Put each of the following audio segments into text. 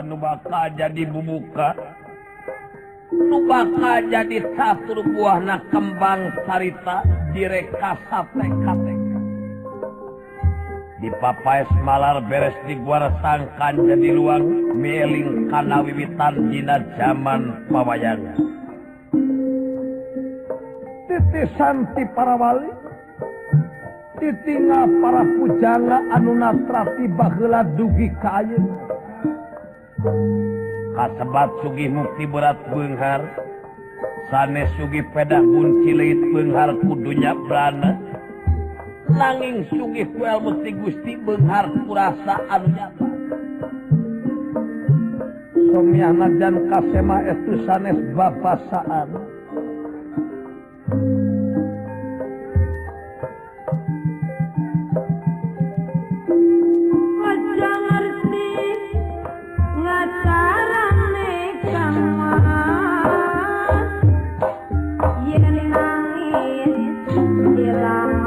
anu bakal jadi bubuka, nu bakal jadi satu buahna kembang sarita direka satek-katek. Di papais malar beres diguarsangkan jadi luang meling kana wiwitan dina jaman pawayang. Titisan ti para wali, titinga para pujangga anu natrati baheula dugi ka ayeuna. Kasebat sugih mukti berat beunghar, sanes sugih pedah kunci leit beunghar ku dunya brana. Nanging sugih kuel mesti gusti benghar kurasa anu nyata. Somiahna jan kasema etu sanes babasaan. Aja ngerti ngacarane kamuan yen nangis dilawan.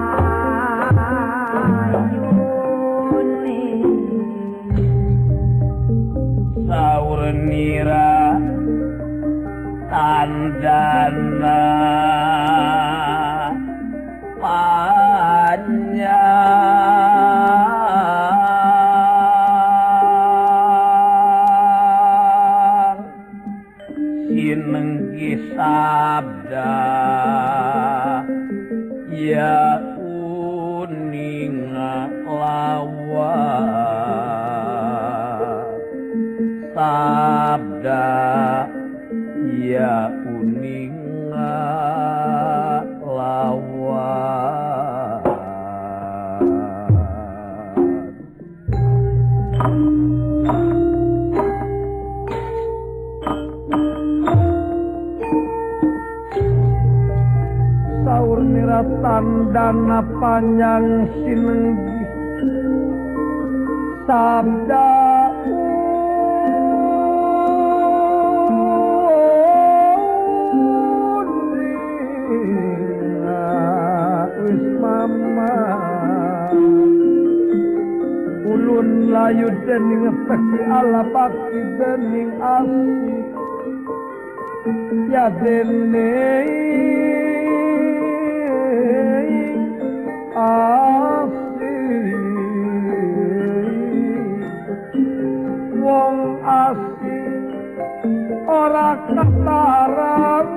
Nira tandana panjang sinenggi sabda ya uning lawa sabda ya uninga lawan. Saur nira tandana panjang sinenggi sabda ulun layu dening teki ala bakti dening asli ya dening asli wong asli ora kataran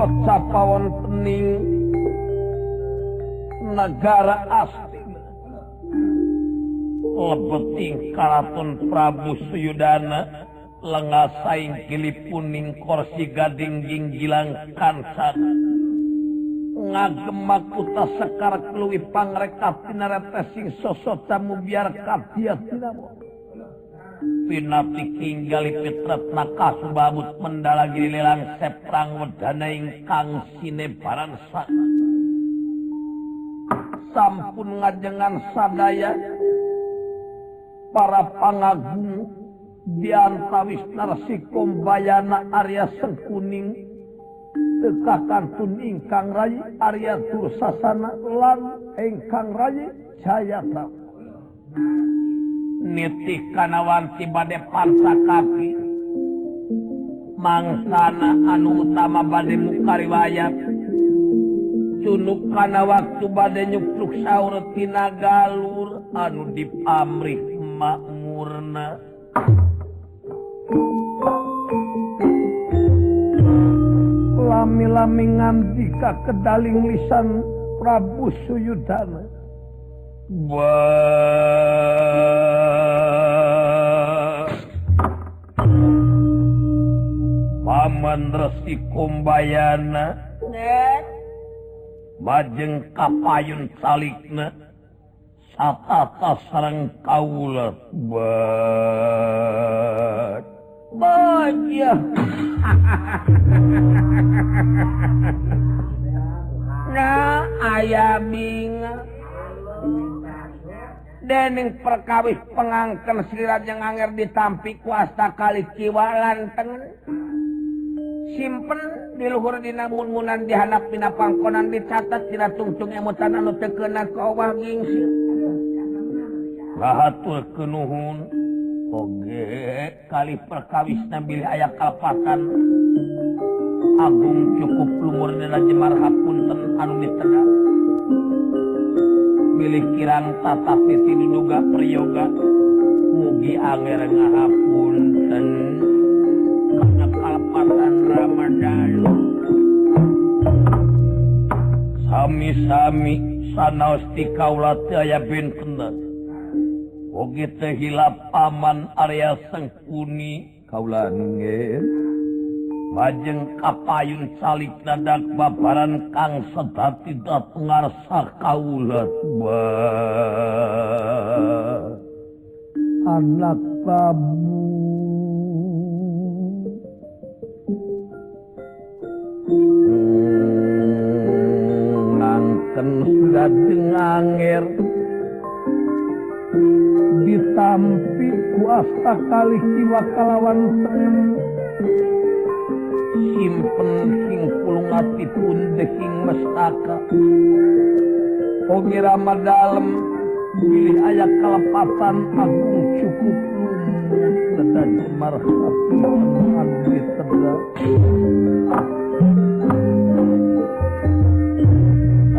kota pawon pening negara astina lebeting kalaton Prabu Suyudana lenga saing kilipuning korsi gading jinggilang kansan ngagemak uta sekar kluwi pangreka pinaretesing sosok tamu biar katia tinamo pinapik tinggali pitret nakas babut mendalagi lelang seprang wedana ingkang sinebaran sak sampun ngajengan sadaya para pangagung diantawis narsikom bayana Arya Sengkuning tekakantun ingkang rayi Arya Dursasana lan ingkang rayi Jayata nitih kanawan tiba de pansa kaki mangsana anu utama bade mukariwayat cunuk kana waktu bade nyupluk saur tina galur anu dipamrih makmurna lami-lami ngandika kedaling lisan Prabu Suyudana Paman Resi Kumbayana majeng kapayun salikna satata sareng kaula bajah nah aya bingung dening perkawis pengangken Sri Rajang Angger ditampi kuasa kali kiwa lantengen simpen di luhur dina munmunan di handap dina pangkonan dicatat dina tungtung emutan anu teu keuna ka Allah gingsi. Rahatul kenuhun oge kali perkawisna bilih aya kalpatan agung cukup lumur dina jemar hapunten anu ditega. Bilih kirang tatapi tinuduga priyoga mugi angger ngahapunten. Kalpatan Ramadan sami-sami sanaos ti kaula teu aya bentenna oge teh hilap aman area sengkuni kaula nengge majeng kapayun calik dadak babaran kang sedha tidak ngarsa kaula anak babu ngangken sudah denganger ditampi kuasa kali jiwa kalawan simpen sing pulung ati pun deking mestaka oge Ramadalem pilih ayak kalepatan agung cukup sedang marhab hampir terdak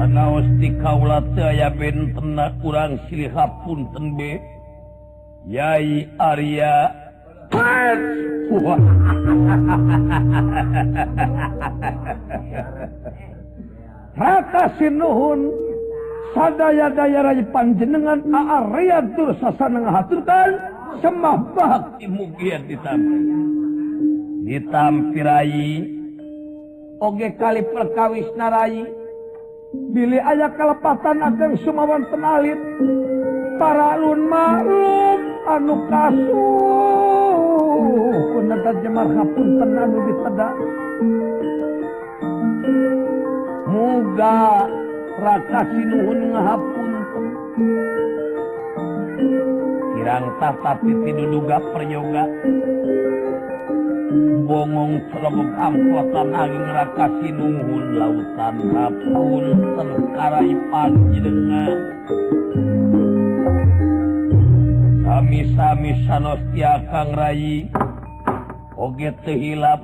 sanaos ti kaula teu aya bentenna kurang silih hapunten be Yai Arya Pet ratasin nuhun sadaya-daya rayi panjenengan aarya tur sasana ngahaturkan semah bakti mugian ditampi rayi oge kali perkawisna rayi bilih aya kalepatan ageng sumawan tenalit para alun ma'ruf anu kasuh punten jemar hapunten anu ditedak muga rakasi nuhun ngahapunten kirang tah tapi tiduduga peryoga bongong celebok amplotan angin rakasi nuhun lautan hapun terkarai panjenengan sami-sami sanos tiakang rayi oge teu hilap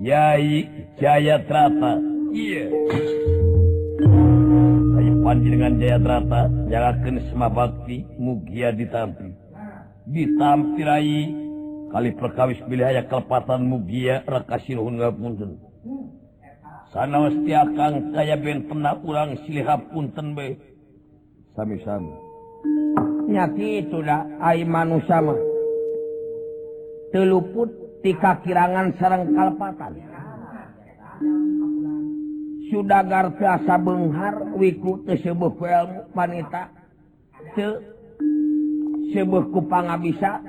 Yai Jayadrata iya rayi panjenengan Jayadrata jalakeun sema bakti mugia ditampi rayi kali perkawis bilih aya kalepatan mugia rakasi nuhun ngapunten sanaos ti akang saya bentenna urang silih hapunten bae sami-sami nya kitu da ai manusia mah teu luput ti kakirangan sareng kalepatan sudagar teu asa beunghar wiku teu seueuh ku elmu manita teu seueuh ku pangabisa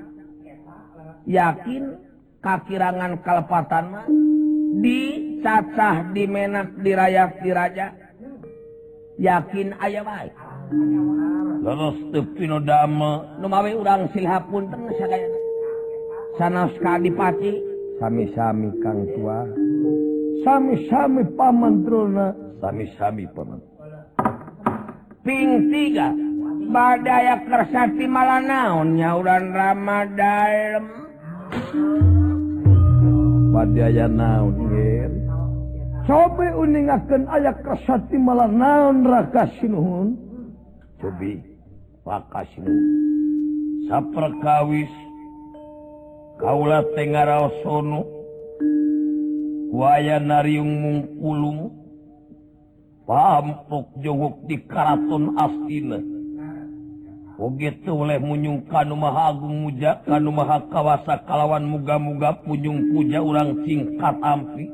yakin kakirangan kalepatan mah dicacah dimenak dirayap diraja yakin aya baik leres teu pinu damel nu mawe urang silih hapunten sagayana sanos ka adipati sami-sami kang tua sami-sami pamantruna sami-sami paman ping tiga badaya kersati malah naon nyauran Ramadalem badaya naon ger cobi uningakeun aya kasati malah naon rakasi nuhun cobi pakasi saperkawis kaula teh ngaraosna waya nariung mungkulung pampuk jongok di karaton Astina oge teu oleh munyung kanu maha agung muja kanu maha kawasa kalawan muga-muga punjung puja urang singkat ampi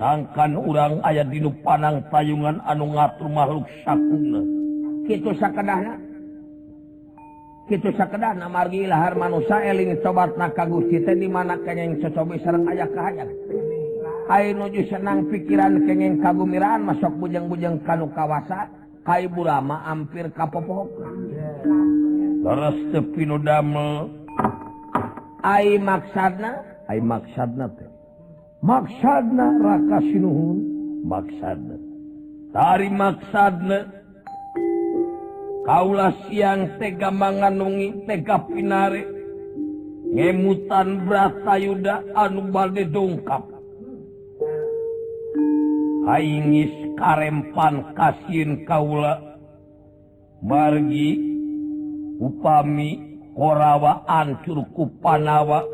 sangkan urang aya dinu panang tayungan anu ngatur makhluk sakuna kitu sakedahna margi lahar manusia eling tobatna ka Gusti teh di mana kengeng cocobi sareng aya kahayan ai nuju senang pikiran kengeng kagumiraan masuk bujang-bujang kanu kawasa kai burama ampir kapopohokan leres teu pinu damel ai maksadna teh Maksudna raka sinuhun, maksudna. Tari maksudna. Kaulah siang tega manganungi tega pinare. Ngemutan Bratayuda anu bade dongkap. Haingis karempan kasihin kaula. Margi upami korawa ancur kupanawa.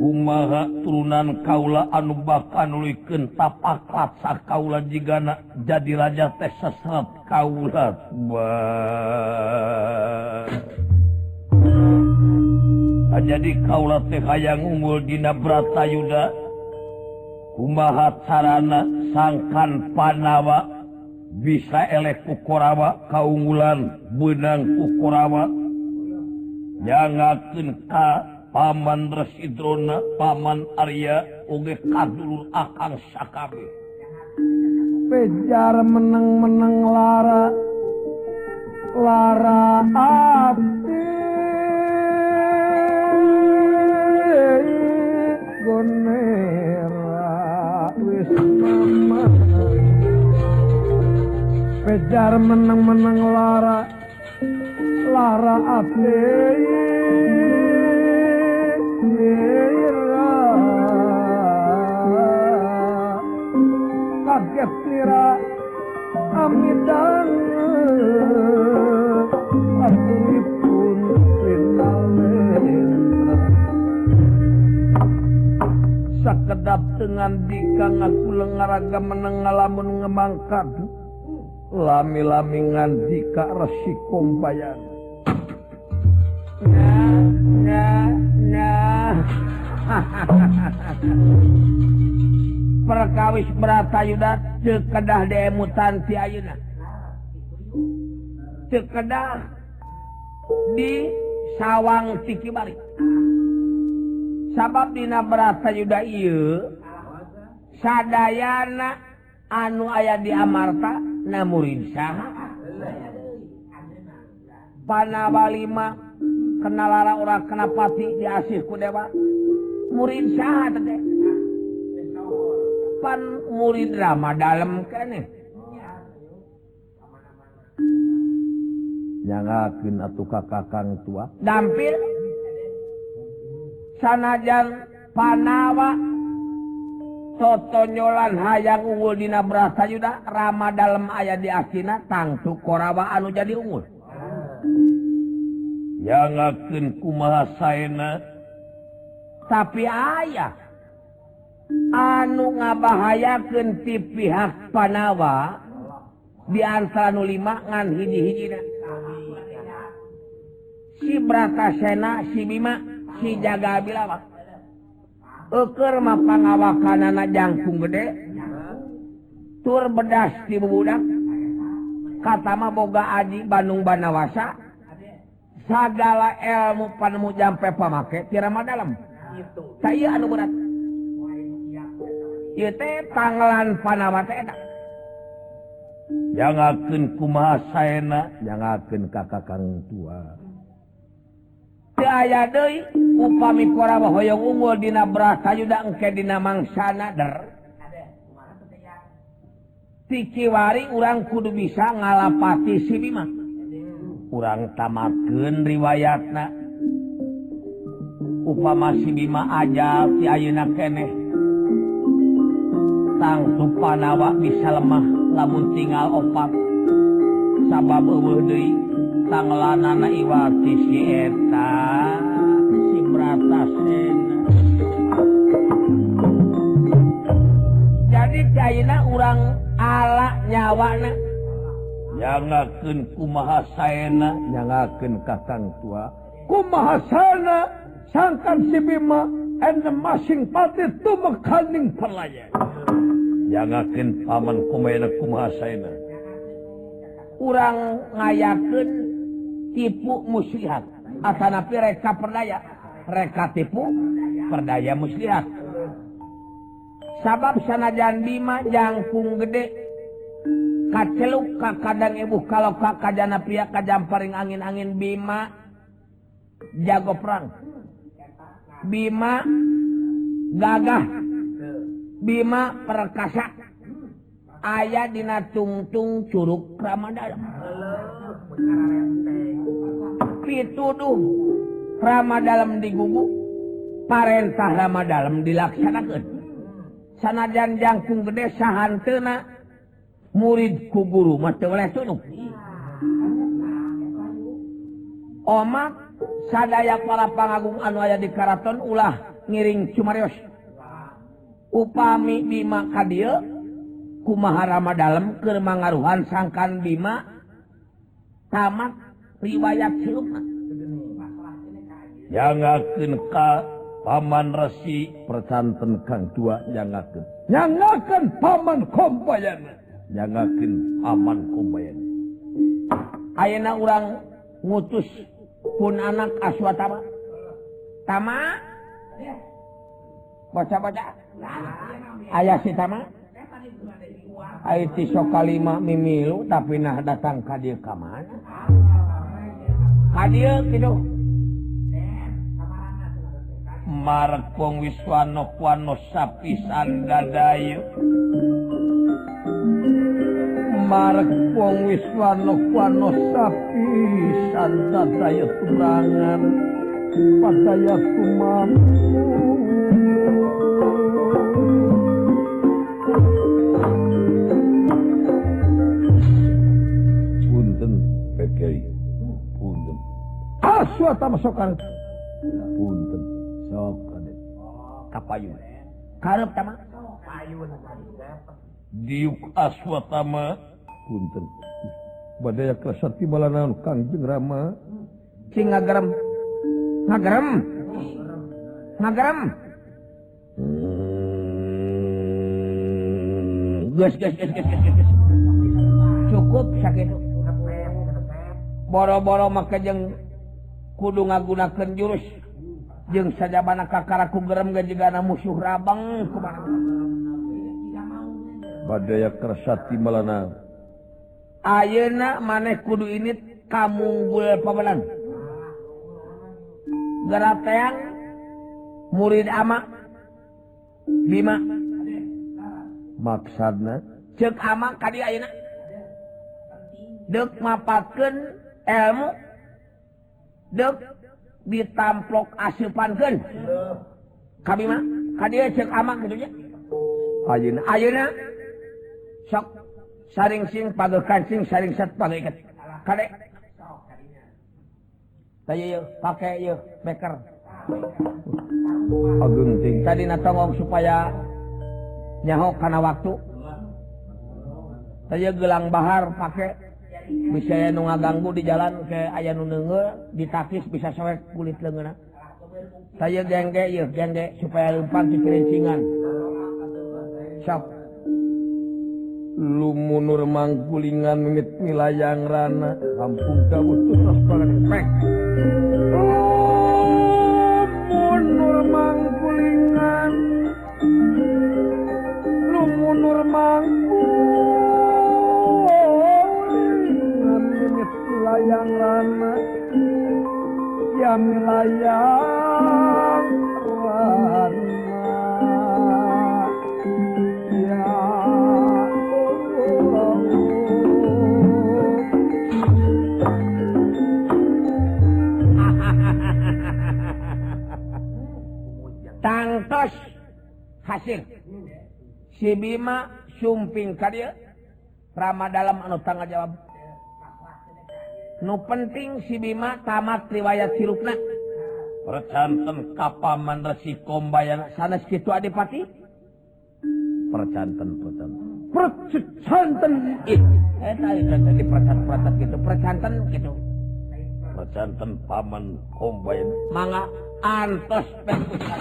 Kumaha turunan kaula anu bakal nulikeun tapak latsa kaula jigana jadi raja teh sesat kaula bah. Jadi kaula teh hayang unggul dina Bratayuda. Kumaha carana sangkan Panawa bisa eleh ku Korawa kaunggulan benang ku Korawa. Jangakeun ka Paman Residrona, Paman Arya, oge kadulur akang sakabe. Pejar meneng-meneng lara, lara hati. Gonera wis mamah. Pejar meneng-meneng lara, lara hati. Sakedap dengan dikang aku lengaraga menengalamun ngemangkat lami-lami ngandika resikum bayan. Nah perkawis Bratayuda cekedah demutan ti ayeuna cekedah di sawang Cikibari sabab dina Bratayuda ieu sadayana anu aya di amarta na murid saha Panawa lima kena lara orang kena pati diasih ku dewa murid saha teh pan murid lama dalam kene nyangakeun atuh ka kakang tua dampil sanajan Panawa totonyolan hayang unggul dina Bratayuda rama dalem aya di asina tangtu Korawa anu jadi unggul nyangakeun kumaha saena tapi aya anu ngabahayakeun ti pihak Panawa di antara nu lima ngan hiji-hijina si Bratasena, si Bima, si Jagabilawa eukeur mah pangawakanana jangkung gede tur bedas ti bubudak kata mah boga aji Bandung Banawasa sagala ilmu panemu jampe pamake ti rama dalem ta ieu anu berat ieu teh tanggalan Panawa teh eta. Jangakeun kumaha saena, jangakeun ka kakang tua. Teu aya deui upami Korawa hoyong unggul dina Bratayuda engke dina mangsana der. Ticiwari urang kudu bisa ngalapati si Bima. Urang tamatkeun riwayatna. Upama si Bima ajal ti ayeuna keneh tangtu Panawa bisa lemah lamun tinggal opat sabab eueuh deui tanglanana iwati si eta si Bratasena. Jadi caina urang ala nyawana nyangakeun kumaha saena nyangakeun kakang tua kumaha saena sangkan si Bima enda masing pati tumekaning perlayan. Jangakeun paman kumaha kumaha saena urang ngayakeun tipu muslihat atanapi reka perdaya reka tipu perdaya muslihat sabab sanajan Bima jangkung gede kaceluk ka kadang ibu kalau ka kajana pia kajamparing angin-angin Bima jago perang Bima gagah Bima Perkasa aya dina tungtung Curug Ramadana. Pituduh Ramadalem digubuk, parentah Ramadalem dilaksanakeun. Sanajan jangkung gede sahanteuna murid ku guru mah teu oleh tunduk. Omak sadaya para pangagung anu aya di karaton ulah ngiring cumarios. Upami Bima ka dieu kumaha Ramadalem keur mangaruhan sangkan Bima tamat riwayat seumna. Jangakeun ka Paman Resi percanten Kang Dua jangakeun. Jangakeun Paman Kombayan. Jangakeun Aman Kombayan. Ayeuna urang ngutus pun anak Aswatama. Tama baca-baca. Ayah si Tama. Ayah ti sok kalima mimilu tapi nah datang ka dieu ka mana? Ka dieu kitu. Markong Wiswano Kuano Sapisan Dadayu Markong Wiswano Kuano Sapisan Dadayu Turangan Padaya Tumam Punten Pekei Punten Aswata masokan Punten Kapayun karep tama payun diuk Aswatama punten badaya kasati balanaon Kangjeng Rama sing ngagerem ngagerem ngagerem geus cukup sakitu boro-boro make jeung kudu ngagunakeun jurus jeung sajabana kakaraku gerem gajigana musuh rabang kumana-mana badaya kersati malana ayeuna maneh kudu init kamunggul pabelan garateang murid ama Bima maksudna ceuk ama ka dieu ayeuna deuk mapatkeun ilmu deuk ditamplok asupankeun ka Bima ka dieu ceuk ama kitu nya ayeuna ayeuna sok saringcing pageukancing saringset pageuket kade tayeu pake ieu beker ageunting tadi natongong supaya nyaho kana waktu tayeu gelang bahar pake bisa ya nu ngaganggu di jalan ke aya nu neungeul ditakis bisa soek kulit leungeunna saya gengge ieu gengge supaya leumpang dikelincingan sok lumunur manggulingan mimit milayang rana kampung Daud tos banget pek lumunur manggulingan lumunur manggulingan yang lama yang melayang warna ya Allah tangtos hasil si Bima sumping ka dieu Ramadalem anu tanggal jawab nu penting si Bima tamat riwayat sirupna percanten kapaman Resi Kombayan sanes kitu Adipati percanten percanten ih eta tadi percanten kitu percanten kitu percanten Paman Kombayan mangga antos pengusah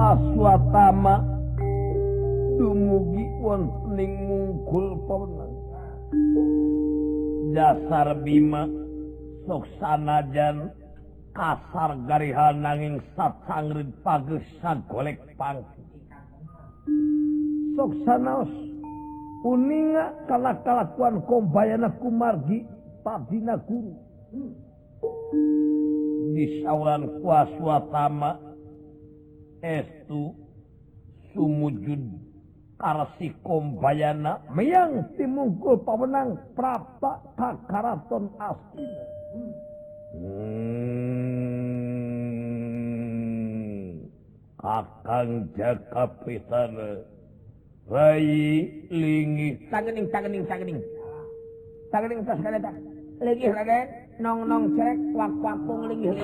Aswatama dumugi wontening mungkul pawenang dasar Bima sok sanajan kasar garihan nanging satangreud pagesan golek pangku sok sanaos uninga kalak-kalakuan Kombayana kumargi padina guru disauran kuaswatama estu sumujud arsikom bayana meyang timungkul pemenang prapa kakaraton asin. Kakang jaga pitana rai lingi tangening tas kaleta linggih raden nong cerek wak-wakung linggih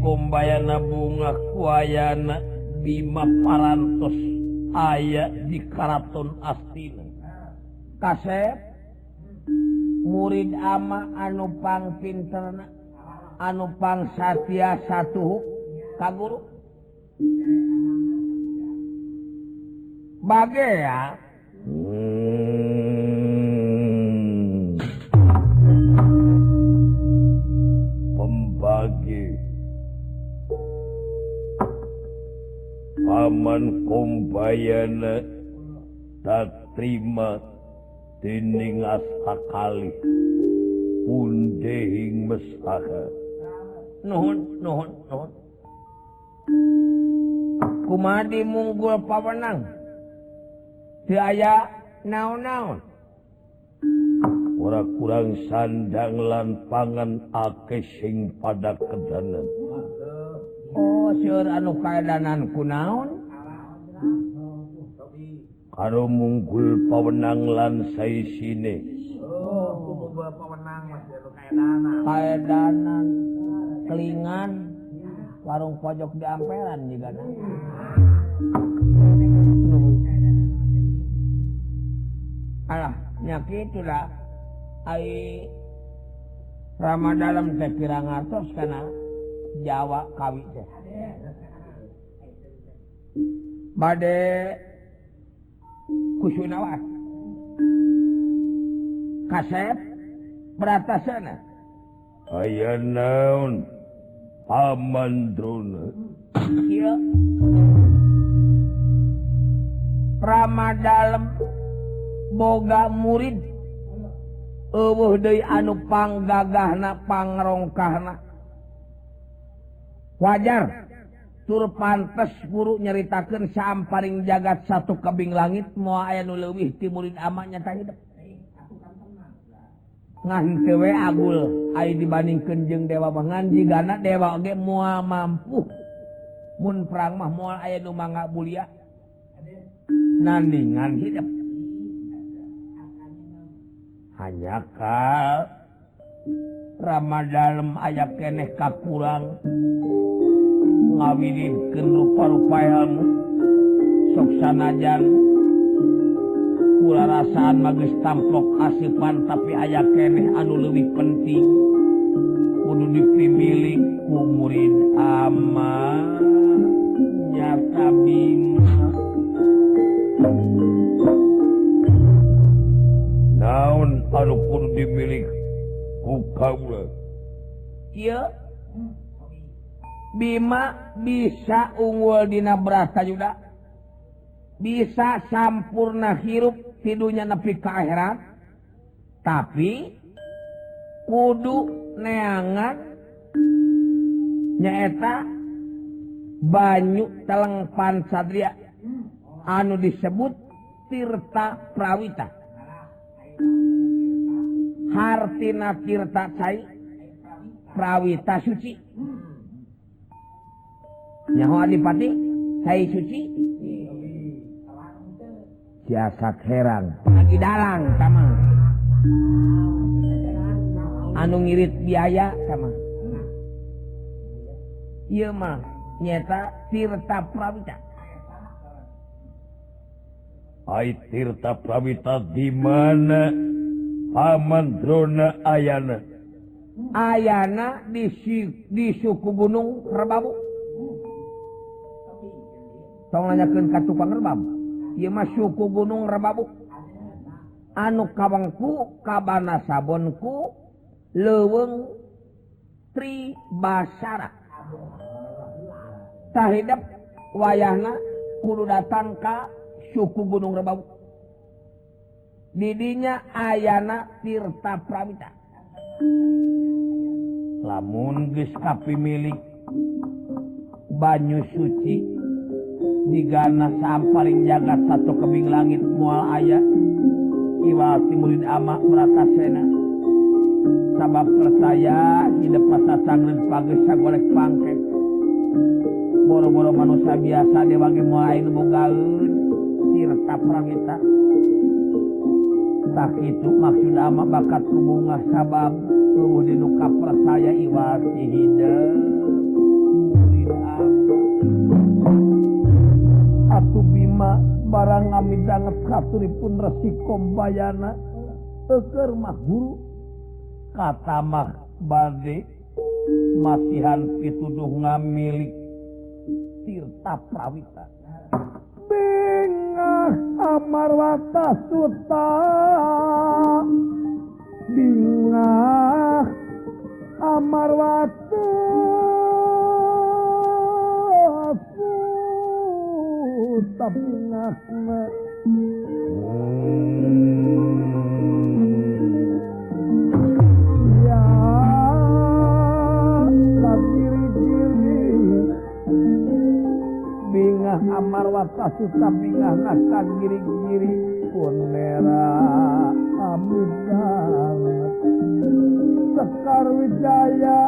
kumbayana bunga kuayana bima parantos aya di karaton astina kasep murid ama anu pang pinterna anu pang satya satu kaguru bage ya pembagi Paman kumbayana tak terima dening asakali pundehing mesaka nuhun kumadi munggul pawenang diaya naon-naon ora kurang sandang lan pangan akeh sing pada kedanan. Oh, seur anu kaedanan kunaon? Karo munggul pawenang lan saisine. Oh, munggul pawenang mah anu kaedanan. Kaedanan kelingan warung pojok di amperan juga nah. Alah, nyakitulah ai Ramadalam teh pirang atos kana Jawa kawi teh. Bade kusunawas. Kasep beratasana. Aya naon Pamandrona. Ieu Ramadalam boga murid eueuh deui anu panggagahna pangrongkahna. Wajar tur pantes guru nyeritakeun samparing jagat satu kebing langit moal aya nu leuwih ti murid amanya tah hidup. Ngan teu we agul ai dibandingkeun jeung dewa mah jigana dewa oge moal mampu. Mun perang mah moal aya nu mangga bulia. Nandingan hidup. Hanya kal Ramadalam aya keneh kakurang ngawidikeun rupa-rupa ilmu sok sanajan kurarasaan mah geus tamplok asipan tapi aya keneh anu leuwih penting kudu dipimilih ku murid ama nyata bima naon anu kudu dimilik ku kaula ieu Bima bisa unggul dina Bratajuda bisa sampurna hirup ti dunya nepi ka akhirat tapi kudu neangan nyaeta banyu teleng pansadria anu disebut tirta prawita hartina tirta cai prawita suci nyaho adipati saya suci siasak herang pagi dalang sama anu ngirit biaya sama Ieu mah nyata Tirta Prawita. Hai Tirta Prawita di mana Hamandrona ayana? Ayana di suku gunung Rebabu. Tong nanyakeun ka tukang Rebabu. Ieu mah suku gunung Rebabu. Anu kawangku kabana sabonku leuweung Tri Basara. Tahidap wayahna kudu datang ka suku gunung Rebabu. Didinya ayana Tirta Prawita. Lamun geus kapimilik banyu suci digana samparing jagat satu kebing langit moal aya iwati murid amak meratasena. Sabab percaya hidup masa cangren pagi sagolek pangke. Boro-boro manusia biasa dia bagi mulai ilmu gaun Tirta Prawita. Tak itu maksud amat bakat bunga sabab tubuh dinuka percaya iwati hidup murid amat. Atu bima barang amit danget katuripun resi kombayana eker mah guru. Kata mah bade masihan pituduh ngamilik Tirta Prawita. Bengah Amarwata Suta, bengah Amarwata Suta, bengah Amarwata Suta bingah nakan giri-giri kunera amidang Sekar Wijaya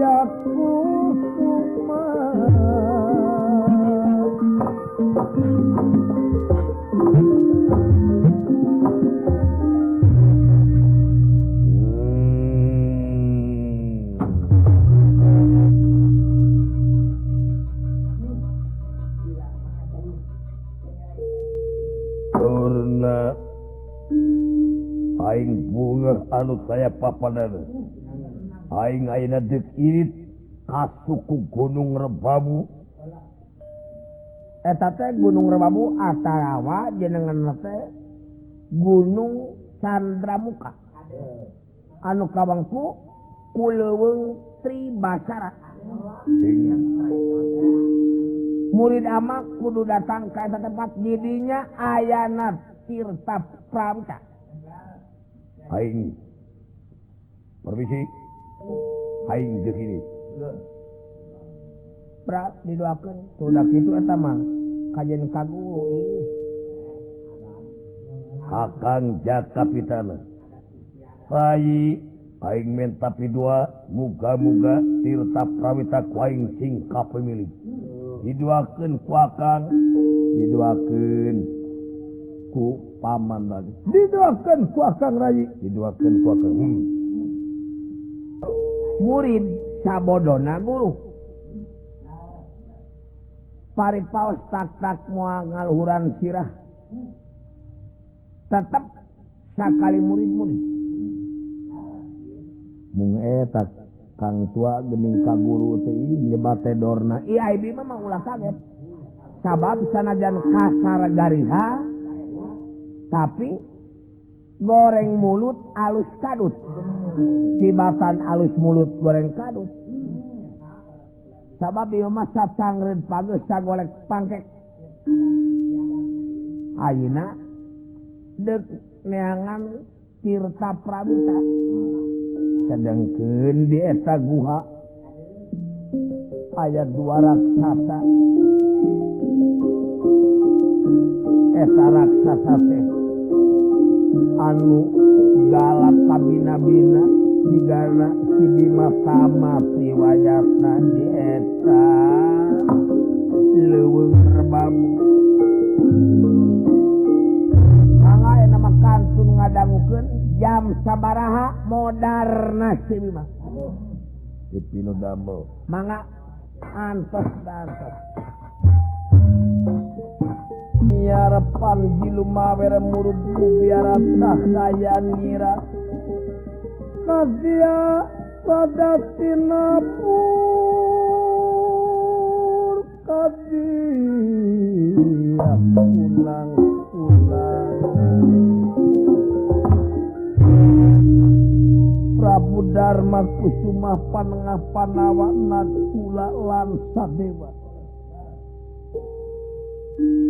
Yakusuma aing bunga anu saya papanan aing aina deuk irit ka suku gunung Rebabu. Eta teh gunung Rebabu atarawa jenengan teh gunung Candramuka anu kawangku kuleuweung Tri Basara. Murid amak kudu datang ka eta tempat jadinya ayana Tirta Prawita. Aing permisi, aing begini. Berat didoakan, sudah itu etama kajian kagu. Hakang jaka pitana. Hai, aing minta pidua, muga-muga Tirta Prawita kuaing sing kapemilik. Didoakan kuakang, didoakan. Ku paman lagi didoakan ku akang rai didoakan ku akang murid sabodona guru paripaos tak moal ngaluhuran sirah tetep sakali murid-murid mung eta kang tua gening ka guru teh nyebate dorna ieu abi mah ulah kaget sabab sanajan kasar gariha tapi goreng mulut alus kadut. Tibatan alus mulut goreng kadut. Sabab ieu mah sacangreun pageus sagolek pangkek. Ayeuna deuk neangan Tirta Prawita. Sedengkeun di eta guha aya dua raksasa. Eta raksasa teh anu galak kabina-bina digana si Bima sama si Wayasna di eta leuweung Rebabu. Mangga nama kantun ngadangukeun jam sabaraha modar nasi Bima. Pino Damel. Mangga antos. Miarapan jilumawere murubku biara tah daya nira. Nadia sadatinapur kadia Prabu Dharma Kusuma Panengah Panawa Nakula Lan Sadewa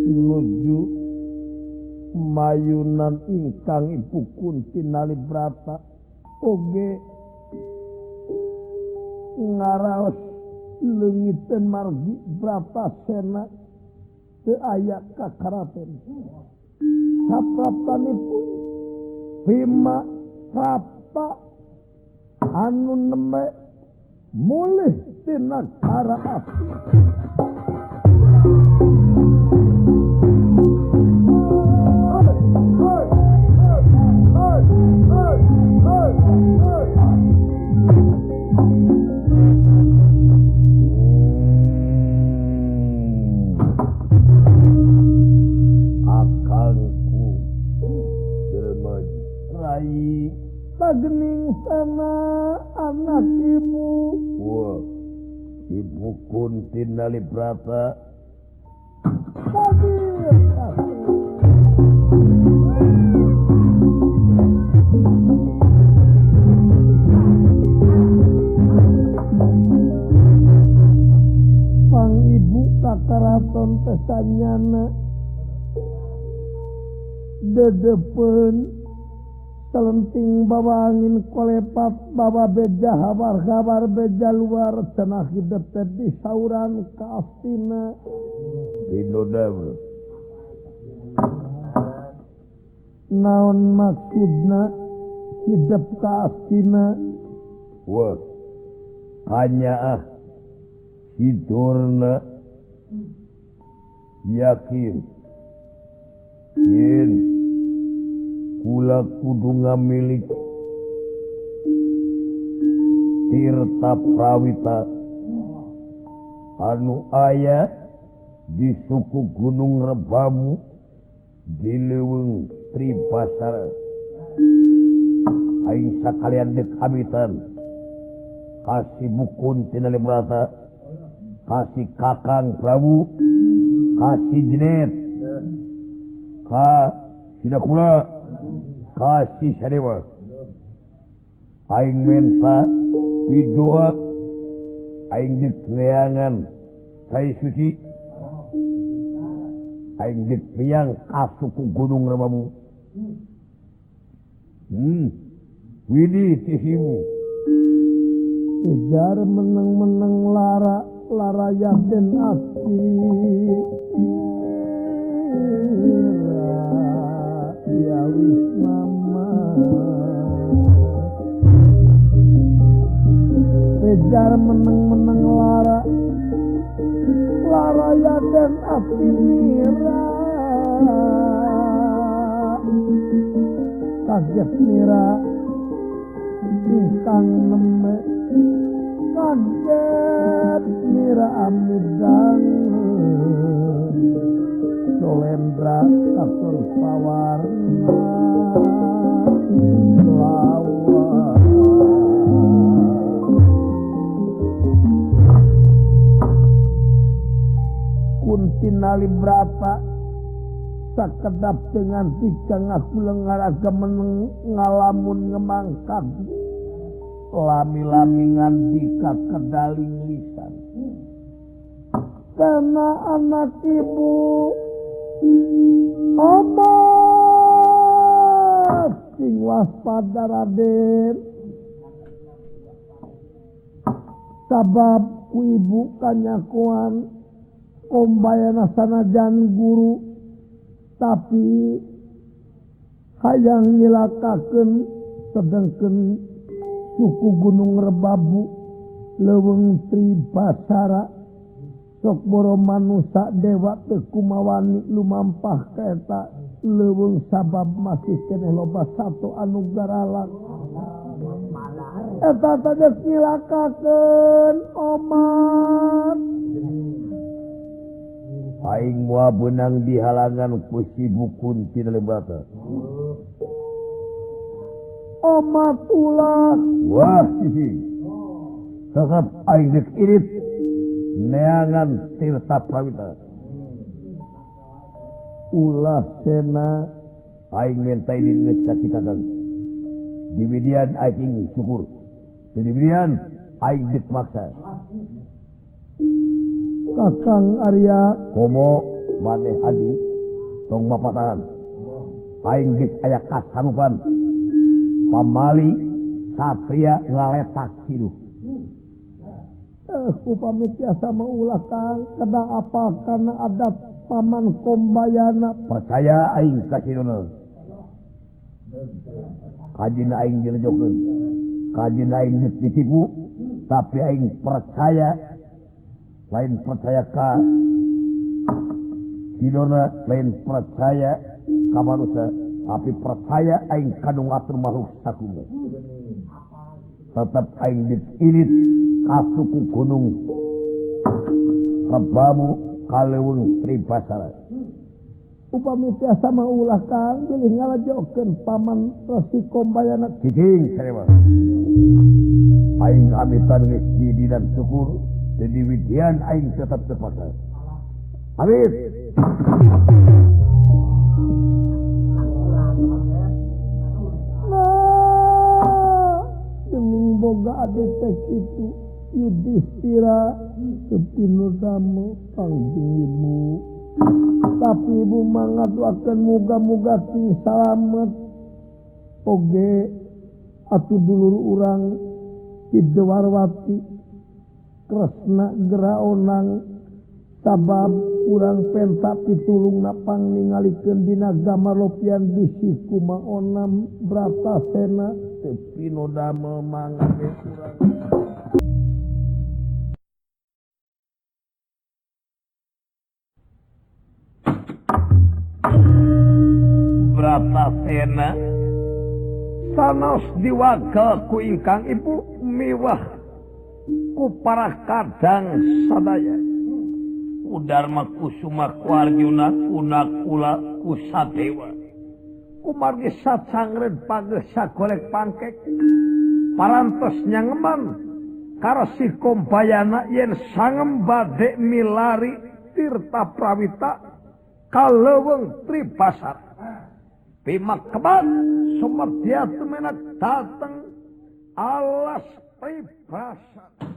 nuju mayunan ingkang Ibu Kunti Nalibrata oge ngaraos leungiteun margi brata sena teu aya kakaraten sapratanipun Bima Rapa anu neme mulih tina kara api akalku dermaji rai Pagening sana anak ibu. Wah, Ibu Kunti Nalibrata. Hadir aku. Pang ibu kakaraton tesanyana dedepen selenting bawa angin kolepat bawa beja habar-habar beja luar cenah hidup di sauran ke astina Binodam naon maksudna hidup ke astina wah hanya hidurna yakin kula kudu ngamilik tirta prawita anu aya di suku Gunung Rebamu di leuweung Tripasar aing sakalian deuk habitan ka si Bu Kunti Nalibrata ka si Kakang Prabu ka si Jenet ka sida kula kasih sarewa aing minta pidoa aing dikleangan saya suci aing dikpiang asuku Gunung Rebamu widih tihimu kejar meneng-meneng lara yakin asli ya mama kejar meneng-meneng lara ya dan api nira kaget nira ingkang neme kaget nira amudang Solendra kasur pawarna lawa Kunti Nalibrata sakedap dengan tiga ngaku lengaraga meneng ngalamun ngemangkang lami-lami ngandika kedaling lisan karena anak ibu amat sing waspada Raden sabab ku ibu kanyakuan kombayana sanajan guru tapi hayang nilakakeun sedengkeun suku Gunung Rebamu leuweung Tripasara sok boro manusa dewa tekumawani lumampah kaeta leuweung sabab masih keneh loba satu anu garalang eta teges nyilakakeun umat. Aing moal beunang dihalangan ku sibukun tina leubata. Umat ulah. Wah, sih. Sasab aing geus irit neangan tirta prawita. Ulah cenah aing minta duit ka si Kakang. Dibidian aing syukur. Dibidian aing dipaksa. Kakang Arya komo maneh hadi tong mapatahan. Aing geus aya kasarupan. Pamali satria ngaletak hidup. Upami tiasa maulah Kang, kadang apa karena adat paman Kombayana percaya aing ka sidona. Kajina aing dilejokeun, kajina aing ditipu, tapi aing percaya, lain percaya ka sidona, lain percaya ka manusia, tapi percaya aing kadung atur makhluk sakumu. Tetap aing diirit ka suku gunung, kabamu kalewung tribasara. Upami tiasa maulah Kang bilih ngalajokeun paman Resi Kombayana giging sarema. Aing amitan geus di dan syukur jadi widian aing tetap terpaksa. Amin. Nah, dening boga ade teh kitu Yudhistira sepinu damu panggilmu. Tapi ibu mangatuakeun muga-muga teh salamet oge atuh dulur urang di Dewarwati Kresna Geraonang sabab urang penta pitulungna pangninggalikeun dina gamarlopian bisi kumaonam Bratasena tepi nu damel mangke urang. Bratasena sanos diwakil ku ingkang ibu mewah ku parah kadang sadaya ku Dharma Kusuma ku Arjuna ku Nakula ku Sadewa ku margi sacangreun pagersa golek pangkek parantos nyangeman karesi Kombayana yen sangem bade milari tirta prawita kaleweng tribasar Bima kebat sumerdia temenak datang alas pribasa.